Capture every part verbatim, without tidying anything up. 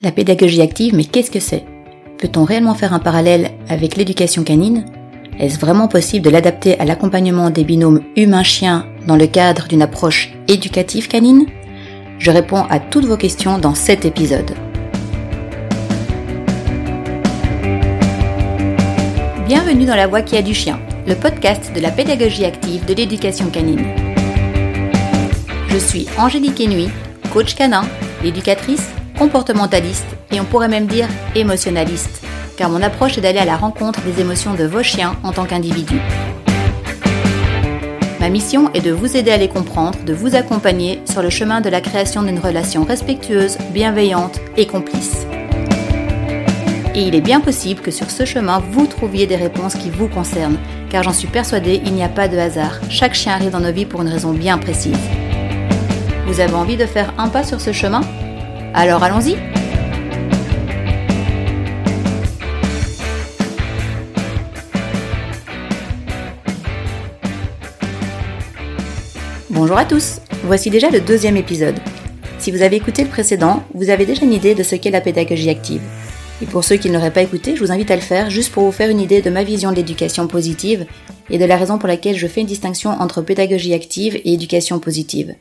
La pédagogie active, mais qu'est-ce que c'est? Peut-on réellement faire un parallèle avec l'éducation canine? Est-ce vraiment possible de l'adapter à l'accompagnement des binômes humain-chien dans le cadre d'une approche éducative canine? Je réponds à toutes vos questions dans cet épisode. Bienvenue dans La voix qui a du chien, le podcast de la pédagogie active de l'éducation canine. Je suis Angélique Ennui, coach canin, éducatrice, comportementaliste et on pourrait même dire émotionnaliste, car mon approche est d'aller à la rencontre des émotions de vos chiens en tant qu'individus. Ma mission est de vous aider à les comprendre, de vous accompagner sur le chemin de la création d'une relation respectueuse, bienveillante et complice. Et il est bien possible que sur ce chemin, vous trouviez des réponses qui vous concernent, car j'en suis persuadée, il n'y a pas de hasard. Chaque chien arrive dans nos vies pour une raison bien précise. Vous avez envie de faire un pas sur ce chemin ? Alors allons-y ! Bonjour à tous ! Voici déjà le deuxième épisode. Si vous avez écouté le précédent, vous avez déjà une idée de ce qu'est la pédagogie active. Et pour ceux qui ne l'auraient pas écouté, je vous invite à le faire juste pour vous faire une idée de ma vision de l'éducation positive et de la raison pour laquelle je fais une distinction entre pédagogie active et éducation positive.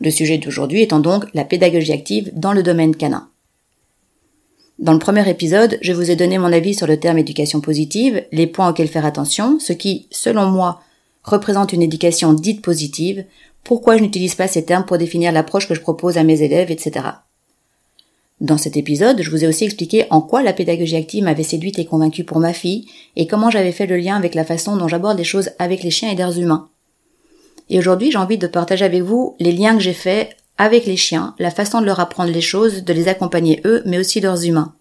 Le sujet d'aujourd'hui étant donc la pédagogie active dans le domaine canin. Dans le premier épisode, je vous ai donné mon avis sur le terme éducation positive, les points auxquels faire attention, ce qui, selon moi, représente une éducation dite positive, pourquoi je n'utilise pas ces termes pour définir l'approche que je propose à mes élèves, et cetera. Dans cet épisode, je vous ai aussi expliqué en quoi la pédagogie active m'avait séduite et convaincue pour ma fille, et comment j'avais fait le lien avec la façon dont j'aborde les choses avec les chiens et leurs humains. Et aujourd'hui, j'ai envie de partager avec vous les liens que j'ai faits avec les chiens, la façon de leur apprendre les choses, de les accompagner eux, mais aussi leurs humains.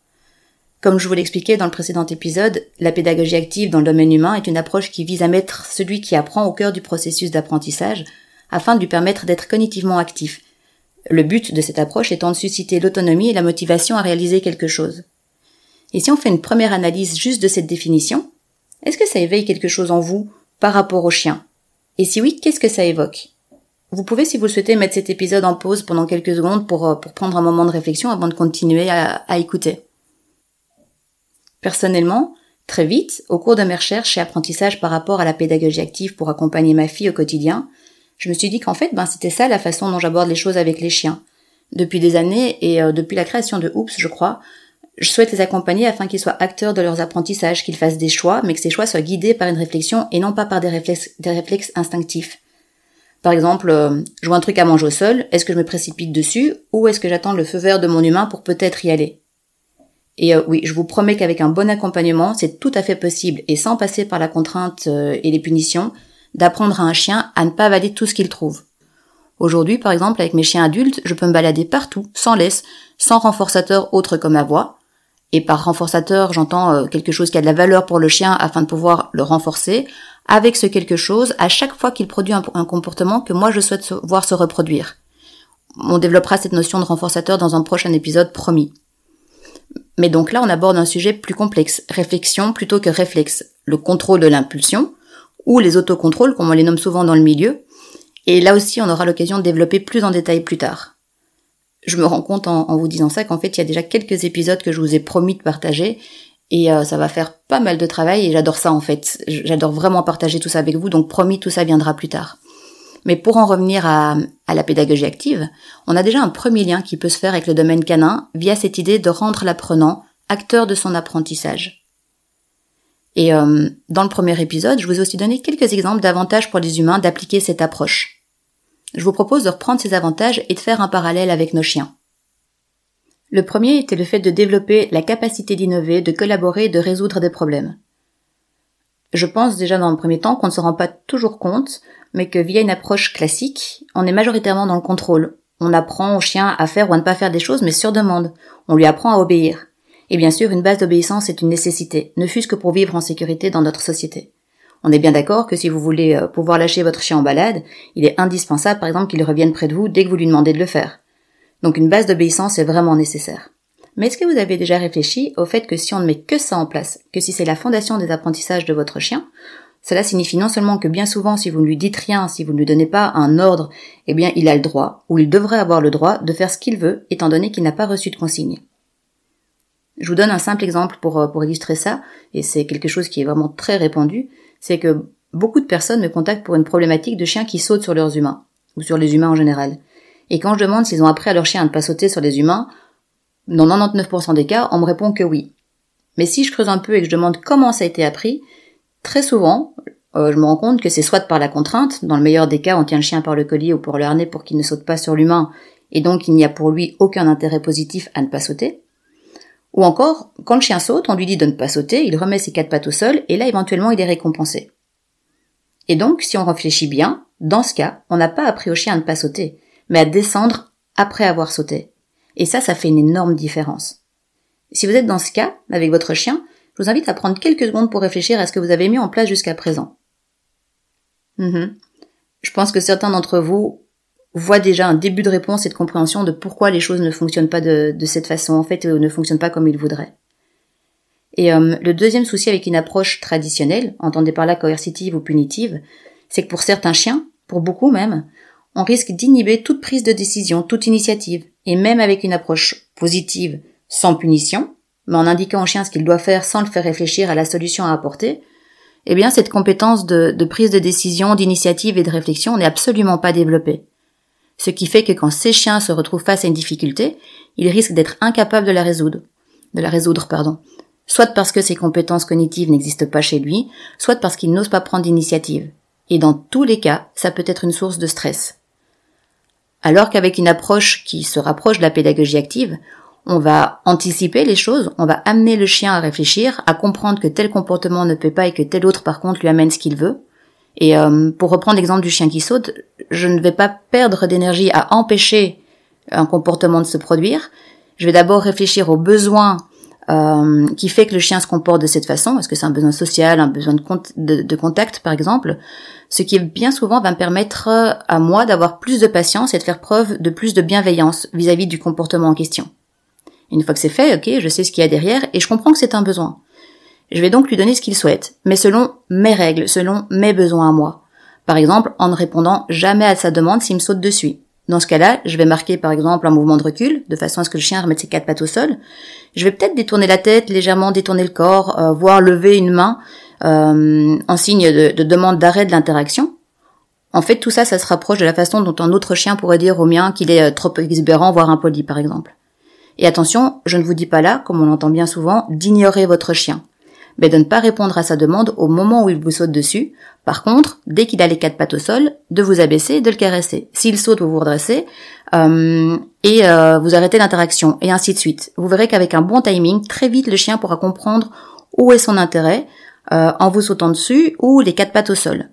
Comme je vous l'expliquais dans le précédent épisode, la pédagogie active dans le domaine humain est une approche qui vise à mettre celui qui apprend au cœur du processus d'apprentissage, afin de lui permettre d'être cognitivement actif. Le but de cette approche étant de susciter l'autonomie et la motivation à réaliser quelque chose. Et si on fait une première analyse juste de cette définition, est-ce que ça éveille quelque chose en vous par rapport aux chiens ? Et si oui, qu'est-ce que ça évoque ? Vous pouvez, si vous le souhaitez, mettre cet épisode en pause pendant quelques secondes pour, pour prendre un moment de réflexion avant de continuer à, à écouter. Personnellement, très vite, au cours de mes recherches et apprentissages par rapport à la pédagogie active pour accompagner ma fille au quotidien, je me suis dit qu'en fait, ben, c'était ça la façon dont j'aborde les choses avec les chiens. Depuis des années, et euh, depuis la création de Hoops, je crois, je souhaite les accompagner afin qu'ils soient acteurs de leurs apprentissages, qu'ils fassent des choix, mais que ces choix soient guidés par une réflexion et non pas par des réflexes, des réflexes instinctifs. Par exemple, euh, je vois un truc à manger au sol, est-ce que je me précipite dessus ou est-ce que j'attends le feu vert de mon humain pour peut-être y aller ? Et euh, oui, je vous promets qu'avec un bon accompagnement, c'est tout à fait possible, et sans passer par la contrainte euh, et les punitions, d'apprendre à un chien à ne pas avaler tout ce qu'il trouve. Aujourd'hui, par exemple, avec mes chiens adultes, je peux me balader partout, sans laisse, sans renforçateur autre que ma voix. Et par renforçateur, j'entends quelque chose qui a de la valeur pour le chien afin de pouvoir le renforcer, avec ce quelque chose à chaque fois qu'il produit un, un comportement que moi je souhaite voir se reproduire. On développera cette notion de renforçateur dans un prochain épisode, promis. Mais donc là, on aborde un sujet plus complexe, réflexion plutôt que réflexe, le contrôle de l'impulsion, ou les autocontrôles, comme on les nomme souvent dans le milieu, et là aussi on aura l'occasion de développer plus en détail plus tard. Je me rends compte en, en vous disant ça qu'en fait il y a déjà quelques épisodes que je vous ai promis de partager, et euh, ça va faire pas mal de travail, et j'adore ça en fait, j'adore vraiment partager tout ça avec vous, donc promis tout ça viendra plus tard. Mais pour en revenir à, à la pédagogie active, on a déjà un premier lien qui peut se faire avec le domaine canin via cette idée de rendre l'apprenant acteur de son apprentissage. Et euh, dans le premier épisode, je vous ai aussi donné quelques exemples d'avantages pour les humains d'appliquer cette approche. Je vous propose de reprendre ces avantages et de faire un parallèle avec nos chiens. Le premier était le fait de développer la capacité d'innover, de collaborer et de résoudre des problèmes. Je pense déjà dans le premier temps qu'on ne se rend pas toujours compte, mais que via une approche classique, on est majoritairement dans le contrôle. On apprend au chien à faire ou à ne pas faire des choses, mais sur demande. On lui apprend à obéir. Et bien sûr, une base d'obéissance est une nécessité, ne fût-ce que pour vivre en sécurité dans notre société. On est bien d'accord que si vous voulez pouvoir lâcher votre chien en balade, il est indispensable par exemple qu'il revienne près de vous dès que vous lui demandez de le faire. Donc une base d'obéissance est vraiment nécessaire. Mais est-ce que vous avez déjà réfléchi au fait que si on ne met que ça en place, que si c'est la fondation des apprentissages de votre chien, cela signifie non seulement que bien souvent si vous ne lui dites rien, si vous ne lui donnez pas un ordre, eh bien il a le droit, ou il devrait avoir le droit de faire ce qu'il veut étant donné qu'il n'a pas reçu de consigne. Je vous donne un simple exemple pour, pour illustrer ça, et c'est quelque chose qui est vraiment très répandu, c'est que beaucoup de personnes me contactent pour une problématique de chiens qui sautent sur leurs humains, ou sur les humains en général. Et quand je demande s'ils ont appris à leur chien à ne pas sauter sur les humains, dans quatre-vingt-dix-neuf pour cent des cas, on me répond que oui. Mais si je creuse un peu et que je demande comment ça a été appris, très souvent, euh, je me rends compte que c'est soit par la contrainte, dans le meilleur des cas, on tient le chien par le collier ou par le harnais pour qu'il ne saute pas sur l'humain, et donc il n'y a pour lui aucun intérêt positif à ne pas sauter. Ou encore, quand le chien saute, on lui dit de ne pas sauter, il remet ses quatre pattes au sol, et là, éventuellement, il est récompensé. Et donc, si on réfléchit bien, dans ce cas, on n'a pas appris au chien à ne pas sauter, mais à descendre après avoir sauté. Et ça, ça fait une énorme différence. Si vous êtes dans ce cas, avec votre chien, je vous invite à prendre quelques secondes pour réfléchir à ce que vous avez mis en place jusqu'à présent. Mm-hmm. Je pense que certains d'entre vous voient déjà un début de réponse et de compréhension de pourquoi les choses ne fonctionnent pas de, de cette façon, en fait, ou ne fonctionnent pas comme ils voudraient. Et euh, le deuxième souci avec une approche traditionnelle, entendez par là coercitive ou punitive, c'est que pour certains chiens, pour beaucoup même, on risque d'inhiber toute prise de décision, toute initiative, et même avec une approche positive, sans punition, mais en indiquant au chien ce qu'il doit faire sans le faire réfléchir à la solution à apporter, eh bien cette compétence de, de prise de décision, d'initiative et de réflexion n'est absolument pas développée. Ce qui fait que quand ces chiens se retrouvent face à une difficulté, ils risquent d'être incapables de la résoudre, de la résoudre, pardon. Soit parce que ses compétences cognitives n'existent pas chez lui, soit parce qu'il n'ose pas prendre d'initiative. Et dans tous les cas, ça peut être une source de stress. Alors qu'avec une approche qui se rapproche de la pédagogie active, on va anticiper les choses, on va amener le chien à réfléchir, à comprendre que tel comportement ne plaît pas et que tel autre par contre lui amène ce qu'il veut. Et euh, pour reprendre l'exemple du chien qui saute, je ne vais pas perdre d'énergie à empêcher un comportement de se produire. Je vais d'abord réfléchir aux besoins euh, qui fait que le chien se comporte de cette façon. Est-ce que c'est un besoin social, un besoin de, con- de, de contact par exemple? Ce qui bien souvent va me permettre à moi d'avoir plus de patience et de faire preuve de plus de bienveillance vis-à-vis du comportement en question. Une fois que c'est fait, ok, je sais ce qu'il y a derrière et je comprends que c'est un besoin. Je vais donc lui donner ce qu'il souhaite, mais selon mes règles, selon mes besoins à moi. Par exemple, en ne répondant jamais à sa demande s'il me saute dessus. Dans ce cas-là, je vais marquer par exemple un mouvement de recul, de façon à ce que le chien remette ses quatre pattes au sol. Je vais peut-être détourner la tête, légèrement détourner le corps, euh, voire lever une main euh, en signe de, de demande d'arrêt de l'interaction. En fait, tout ça, ça se rapproche de la façon dont un autre chien pourrait dire au mien qu'il est trop exubérant, voire impoli par exemple. Et attention, je ne vous dis pas là, comme on l'entend bien souvent, d'ignorer votre chien, mais de ne pas répondre à sa demande au moment où il vous saute dessus. Par contre, dès qu'il a les quatre pattes au sol, de vous abaisser et de le caresser. S'il saute, vous vous redressez euh, et euh, vous arrêtez l'interaction, et ainsi de suite. Vous verrez qu'avec un bon timing, très vite, le chien pourra comprendre où est son intérêt euh, en vous sautant dessus ou les quatre pattes au sol.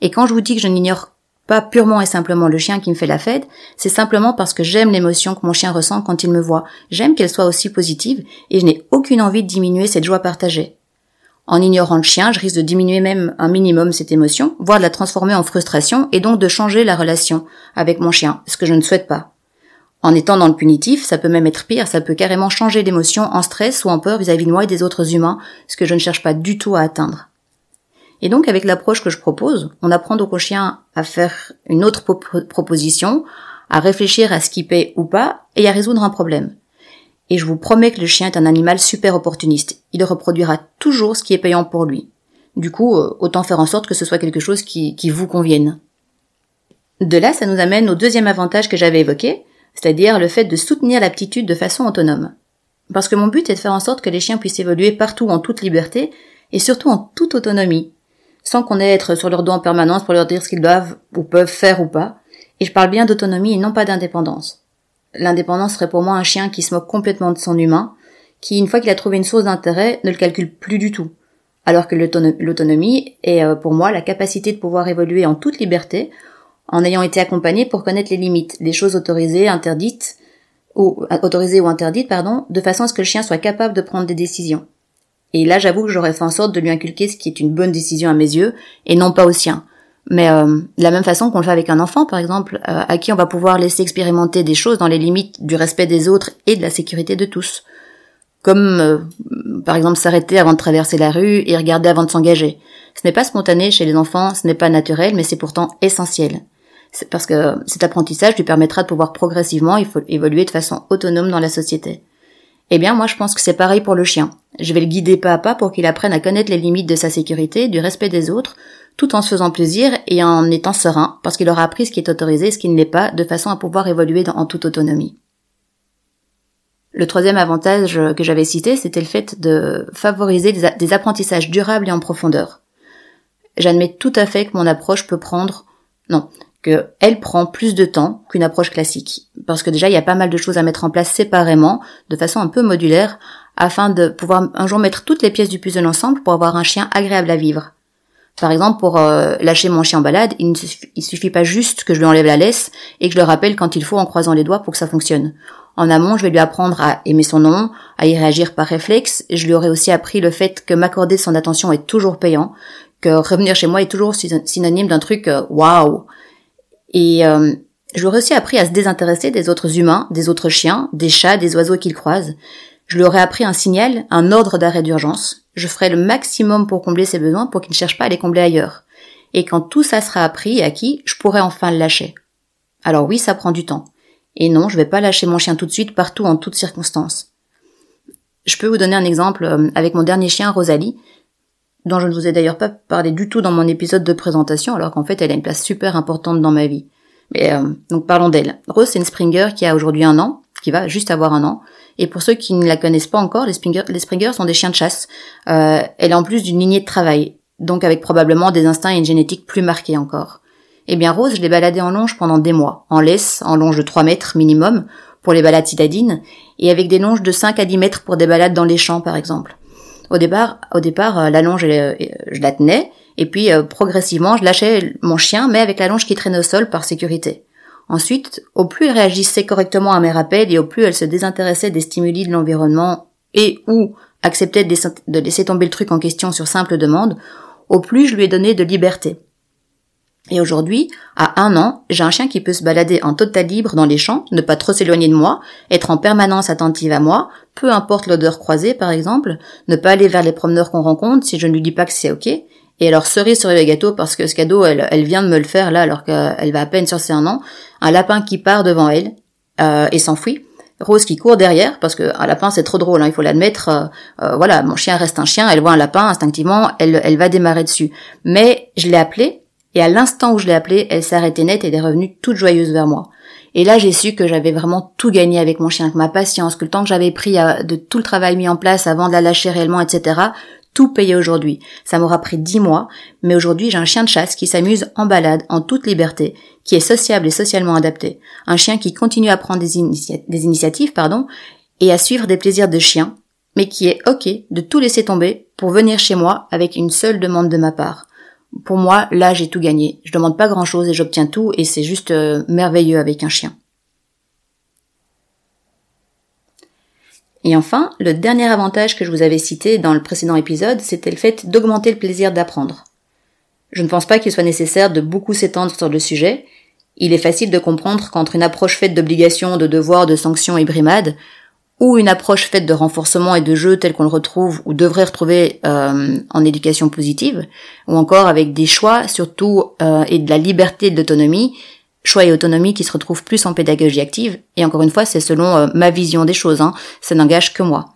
Et quand je vous dis que je n'ignore pas purement et simplement le chien qui me fait la fête, c'est simplement parce que j'aime l'émotion que mon chien ressent quand il me voit. J'aime qu'elle soit aussi positive et je n'ai aucune envie de diminuer cette joie partagée. En ignorant le chien, je risque de diminuer même un minimum cette émotion, voire de la transformer en frustration et donc de changer la relation avec mon chien, ce que je ne souhaite pas. En étant dans le punitif, ça peut même être pire, ça peut carrément changer l'émotion en stress ou en peur vis-à-vis de moi et des autres humains, ce que je ne cherche pas du tout à atteindre. Et donc, avec l'approche que je propose, on apprend donc au chien à faire une autre proposition, à réfléchir à skipper ou pas, et à résoudre un problème. Et je vous promets que le chien est un animal super opportuniste. Il reproduira toujours ce qui est payant pour lui. Du coup, autant faire en sorte que ce soit quelque chose qui, qui vous convienne. De là, ça nous amène au deuxième avantage que j'avais évoqué, c'est-à-dire le fait de soutenir l'aptitude de façon autonome. Parce que mon but est de faire en sorte que les chiens puissent évoluer partout en toute liberté, et surtout en toute autonomie, sans qu'on ait à être sur leur dos en permanence pour leur dire ce qu'ils doivent ou peuvent faire ou pas. Et je parle bien d'autonomie et non pas d'indépendance. L'indépendance serait pour moi un chien qui se moque complètement de son humain, qui, une fois qu'il a trouvé une source d'intérêt, ne le calcule plus du tout. Alors que l'autonomie est pour moi la capacité de pouvoir évoluer en toute liberté, en ayant été accompagné pour connaître les limites, les choses autorisées, interdites, ou, autorisées ou interdites, pardon, de façon à ce que le chien soit capable de prendre des décisions. Et là, j'avoue que j'aurais fait en sorte de lui inculquer ce qui est une bonne décision à mes yeux, et non pas au sien. Mais euh, de la même façon qu'on le fait avec un enfant, par exemple, euh, à qui on va pouvoir laisser expérimenter des choses dans les limites du respect des autres et de la sécurité de tous. Comme, euh, par exemple, s'arrêter avant de traverser la rue et regarder avant de s'engager. Ce n'est pas spontané chez les enfants, ce n'est pas naturel, mais c'est pourtant essentiel. C'est parce que cet apprentissage lui permettra de pouvoir progressivement évoluer de façon autonome dans la société. Eh bien, moi, je pense que c'est pareil pour le chien. Je vais le guider pas à pas pour qu'il apprenne à connaître les limites de sa sécurité, du respect des autres, tout en se faisant plaisir et en étant serein, parce qu'il aura appris ce qui est autorisé et ce qui ne l'est pas, de façon à pouvoir évoluer en toute autonomie. Le troisième avantage que j'avais cité, c'était le fait de favoriser des, a- des apprentissages durables et en profondeur. J'admets tout à fait que mon approche peut prendre... Non, que elle prend plus de temps qu'une approche classique. Parce que déjà, il y a pas mal de choses à mettre en place séparément, de façon un peu modulaire, afin de pouvoir un jour mettre toutes les pièces du puzzle ensemble pour avoir un chien agréable à vivre. Par exemple, pour euh, lâcher mon chien en balade, il ne suffit, il suffit pas juste que je lui enlève la laisse et que je le rappelle quand il faut en croisant les doigts pour que ça fonctionne. En amont, je vais lui apprendre à aimer son nom, à y réagir par réflexe. Je lui aurais aussi appris le fait que m'accorder son attention est toujours payant, que revenir chez moi est toujours synonyme d'un truc « waouh ». Et euh, je lui aurais aussi appris à se désintéresser des autres humains, des autres chiens, des chats, des oiseaux qu'il croise. Je lui aurais appris un signal, un ordre d'arrêt d'urgence. Je ferai le maximum pour combler ses besoins pour qu'il ne cherche pas à les combler ailleurs. Et quand tout ça sera appris et acquis, je pourrai enfin le lâcher. Alors oui, ça prend du temps. Et non, je vais pas lâcher mon chien tout de suite, partout, en toutes circonstances. Je peux vous donner un exemple avec mon dernier chien, Rosalie, dont je ne vous ai d'ailleurs pas parlé du tout dans mon épisode de présentation, alors qu'en fait, elle a une place super importante dans ma vie. Mais euh, donc parlons d'elle. Rose, c'est une Springer qui a aujourd'hui un an, qui va juste avoir un an. Et pour ceux qui ne la connaissent pas encore, les Springer, les Springer sont des chiens de chasse. Euh, elle est en plus d'une lignée de travail, donc avec probablement des instincts et une génétique plus marquée encore. Eh bien Rose, je l'ai baladée en longe pendant des mois, en laisse, en longe de trois mètres minimum, pour les balades citadines, et avec des longes de cinq à dix mètres pour des balades dans les champs par exemple. Au départ, au départ, la longe, je la tenais, et puis progressivement, je lâchais mon chien, mais avec la longe qui traînait au sol par sécurité. Ensuite, au plus elle réagissait correctement à mes rappels, et au plus elle se désintéressait des stimuli de l'environnement, et ou acceptait de laisser tomber le truc en question sur simple demande, au plus je lui ai donné de liberté. Et aujourd'hui, à un an, j'ai un chien qui peut se balader en total libre dans les champs, ne pas trop s'éloigner de moi, être en permanence attentive à moi, peu importe l'odeur croisée par exemple, ne pas aller vers les promeneurs qu'on rencontre si je ne lui dis pas que c'est ok, et alors cerise sur le gâteau parce que ce cadeau, elle, elle vient de me le faire là alors qu'elle va à peine sur ses un an, un lapin qui part devant elle euh, et s'enfuit, Rose qui court derrière, parce que un lapin c'est trop drôle, hein, il faut l'admettre, euh, euh, voilà, mon chien reste un chien, elle voit un lapin, instinctivement, elle, elle va démarrer dessus. Mais je l'ai appelée, et à l'instant où je l'ai appelée, elle s'est arrêtée net et elle est revenue toute joyeuse vers moi. Et là, j'ai su que j'avais vraiment tout gagné avec mon chien, que ma patience, que le temps que j'avais pris de tout le travail mis en place avant de la lâcher réellement, et cetera, tout payait aujourd'hui. Ça m'aura pris dix mois, mais aujourd'hui, j'ai un chien de chasse qui s'amuse en balade, en toute liberté, qui est sociable et socialement adapté. Un chien qui continue à prendre des, initia- des initiatives pardon, et à suivre des plaisirs de chien, mais qui est ok de tout laisser tomber pour venir chez moi avec une seule demande de ma part. Pour moi, là, j'ai tout gagné. Je demande pas grand-chose et j'obtiens tout, et c'est juste euh, merveilleux avec un chien. Et enfin, le dernier avantage que je vous avais cité dans le précédent épisode, c'était le fait d'augmenter le plaisir d'apprendre. Je ne pense pas qu'il soit nécessaire de beaucoup s'étendre sur le sujet. Il est facile de comprendre qu'entre une approche faite d'obligations, de devoirs, de sanctions et brimades, ou une approche faite de renforcement et de jeu tel qu'on le retrouve ou devrait retrouver euh, en éducation positive, ou encore avec des choix surtout euh, et de la liberté et de l'autonomie, choix et autonomie qui se retrouvent plus en pédagogie active, et encore une fois c'est selon euh, ma vision des choses, hein, ça n'engage que moi.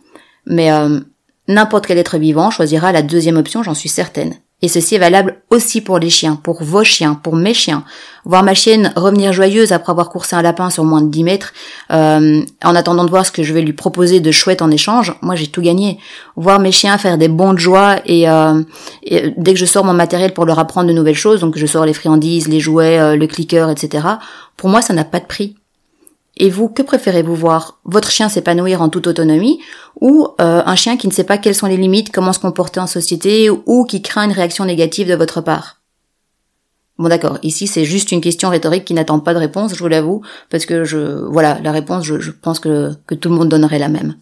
Mais euh, n'importe quel être vivant choisira la deuxième option, j'en suis certaine. Et ceci est valable aussi pour les chiens, pour vos chiens, pour mes chiens. Voir ma chienne revenir joyeuse après avoir coursé un lapin sur moins de dix mètres, euh, en attendant de voir ce que je vais lui proposer de chouette en échange, moi j'ai tout gagné. Voir mes chiens faire des bonds de joie et, euh, et dès que je sors mon matériel pour leur apprendre de nouvelles choses, donc je sors les friandises, les jouets, euh, le clicker, et cetera, pour moi ça n'a pas de prix. Et vous, que préférez-vous voir ? Votre chien s'épanouir en toute autonomie ou euh, un chien qui ne sait pas quelles sont les limites, comment se comporter en société ou, ou qui craint une réaction négative de votre part ? Bon d'accord, ici c'est juste une question rhétorique qui n'attend pas de réponse, je vous l'avoue, parce que je, voilà, la réponse, je, je pense que, que tout le monde donnerait la même.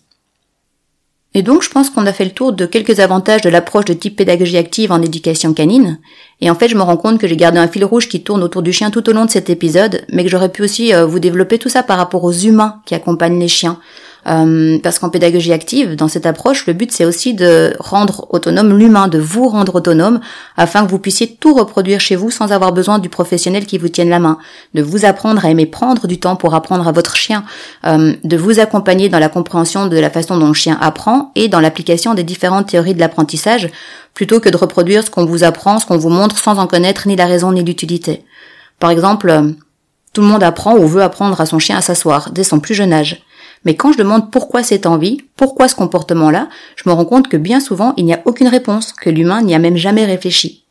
Et donc je pense qu'on a fait le tour de quelques avantages de l'approche de type pédagogie active en éducation canine, et en fait je me rends compte que j'ai gardé un fil rouge qui tourne autour du chien tout au long de cet épisode, mais que j'aurais pu aussi euh, vous développer tout ça par rapport aux humains qui accompagnent les chiens, Euh, parce qu'en pédagogie active, dans cette approche, le but c'est aussi de rendre autonome l'humain, de vous rendre autonome, afin que vous puissiez tout reproduire chez vous sans avoir besoin du professionnel qui vous tienne la main, de vous apprendre à aimer prendre du temps pour apprendre à votre chien, euh, de vous accompagner dans la compréhension de la façon dont le chien apprend et dans l'application des différentes théories de l'apprentissage, plutôt que de reproduire ce qu'on vous apprend, ce qu'on vous montre sans en connaître ni la raison ni l'utilité. Par exemple, tout le monde apprend ou veut apprendre à son chien à s'asseoir dès son plus jeune âge. Mais quand je demande pourquoi cette envie, pourquoi ce comportement-là, je me rends compte que bien souvent, il n'y a aucune réponse, que l'humain n'y a même jamais réfléchi.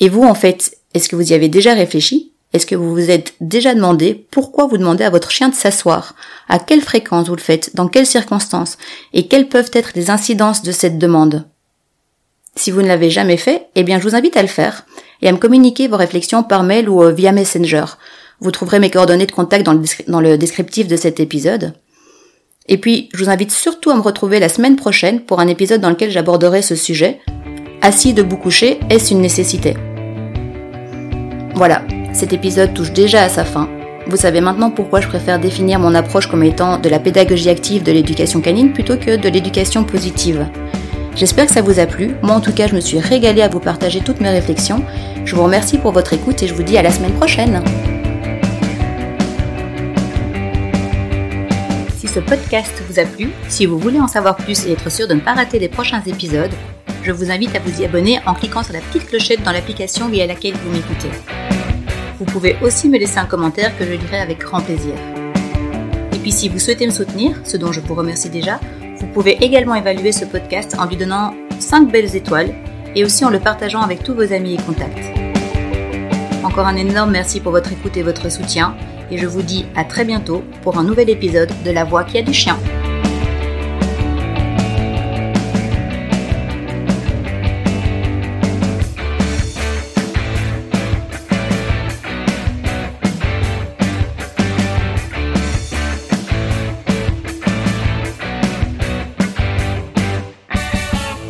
Et vous, en fait, est-ce que vous y avez déjà réfléchi ? Est-ce que vous vous êtes déjà demandé pourquoi vous demandez à votre chien de s'asseoir ? À quelle fréquence vous le faites ? Dans quelles circonstances ? Et quelles peuvent être les incidences de cette demande ? Si vous ne l'avez jamais fait, eh bien je vous invite à le faire et à me communiquer vos réflexions par mail ou via Messenger. Vous trouverez mes coordonnées de contact dans le, dans le descriptif de cet épisode. Et puis, je vous invite surtout à me retrouver la semaine prochaine pour un épisode dans lequel j'aborderai ce sujet. Assis, debout, couché, est-ce une nécessité ? Voilà, cet épisode touche déjà à sa fin. Vous savez maintenant pourquoi je préfère définir mon approche comme étant de la pédagogie active de l'éducation canine plutôt que de l'éducation positive. J'espère que ça vous a plu. Moi, en tout cas, je me suis régalée à vous partager toutes mes réflexions. Je vous remercie pour votre écoute et je vous dis à la semaine prochaine. Si ce podcast vous a plu, si vous voulez en savoir plus et être sûr de ne pas rater les prochains épisodes, je vous invite à vous y abonner en cliquant sur la petite clochette dans l'application via laquelle vous m'écoutez. Vous pouvez aussi me laisser un commentaire que je lirai avec grand plaisir. Et puis, si vous souhaitez me soutenir, ce dont je vous remercie déjà, vous pouvez également évaluer ce podcast en lui donnant cinq belles étoiles et aussi en le partageant avec tous vos amis et contacts. Encore un énorme merci pour votre écoute et votre soutien et je vous dis à très bientôt pour un nouvel épisode de La voix qui a du chien.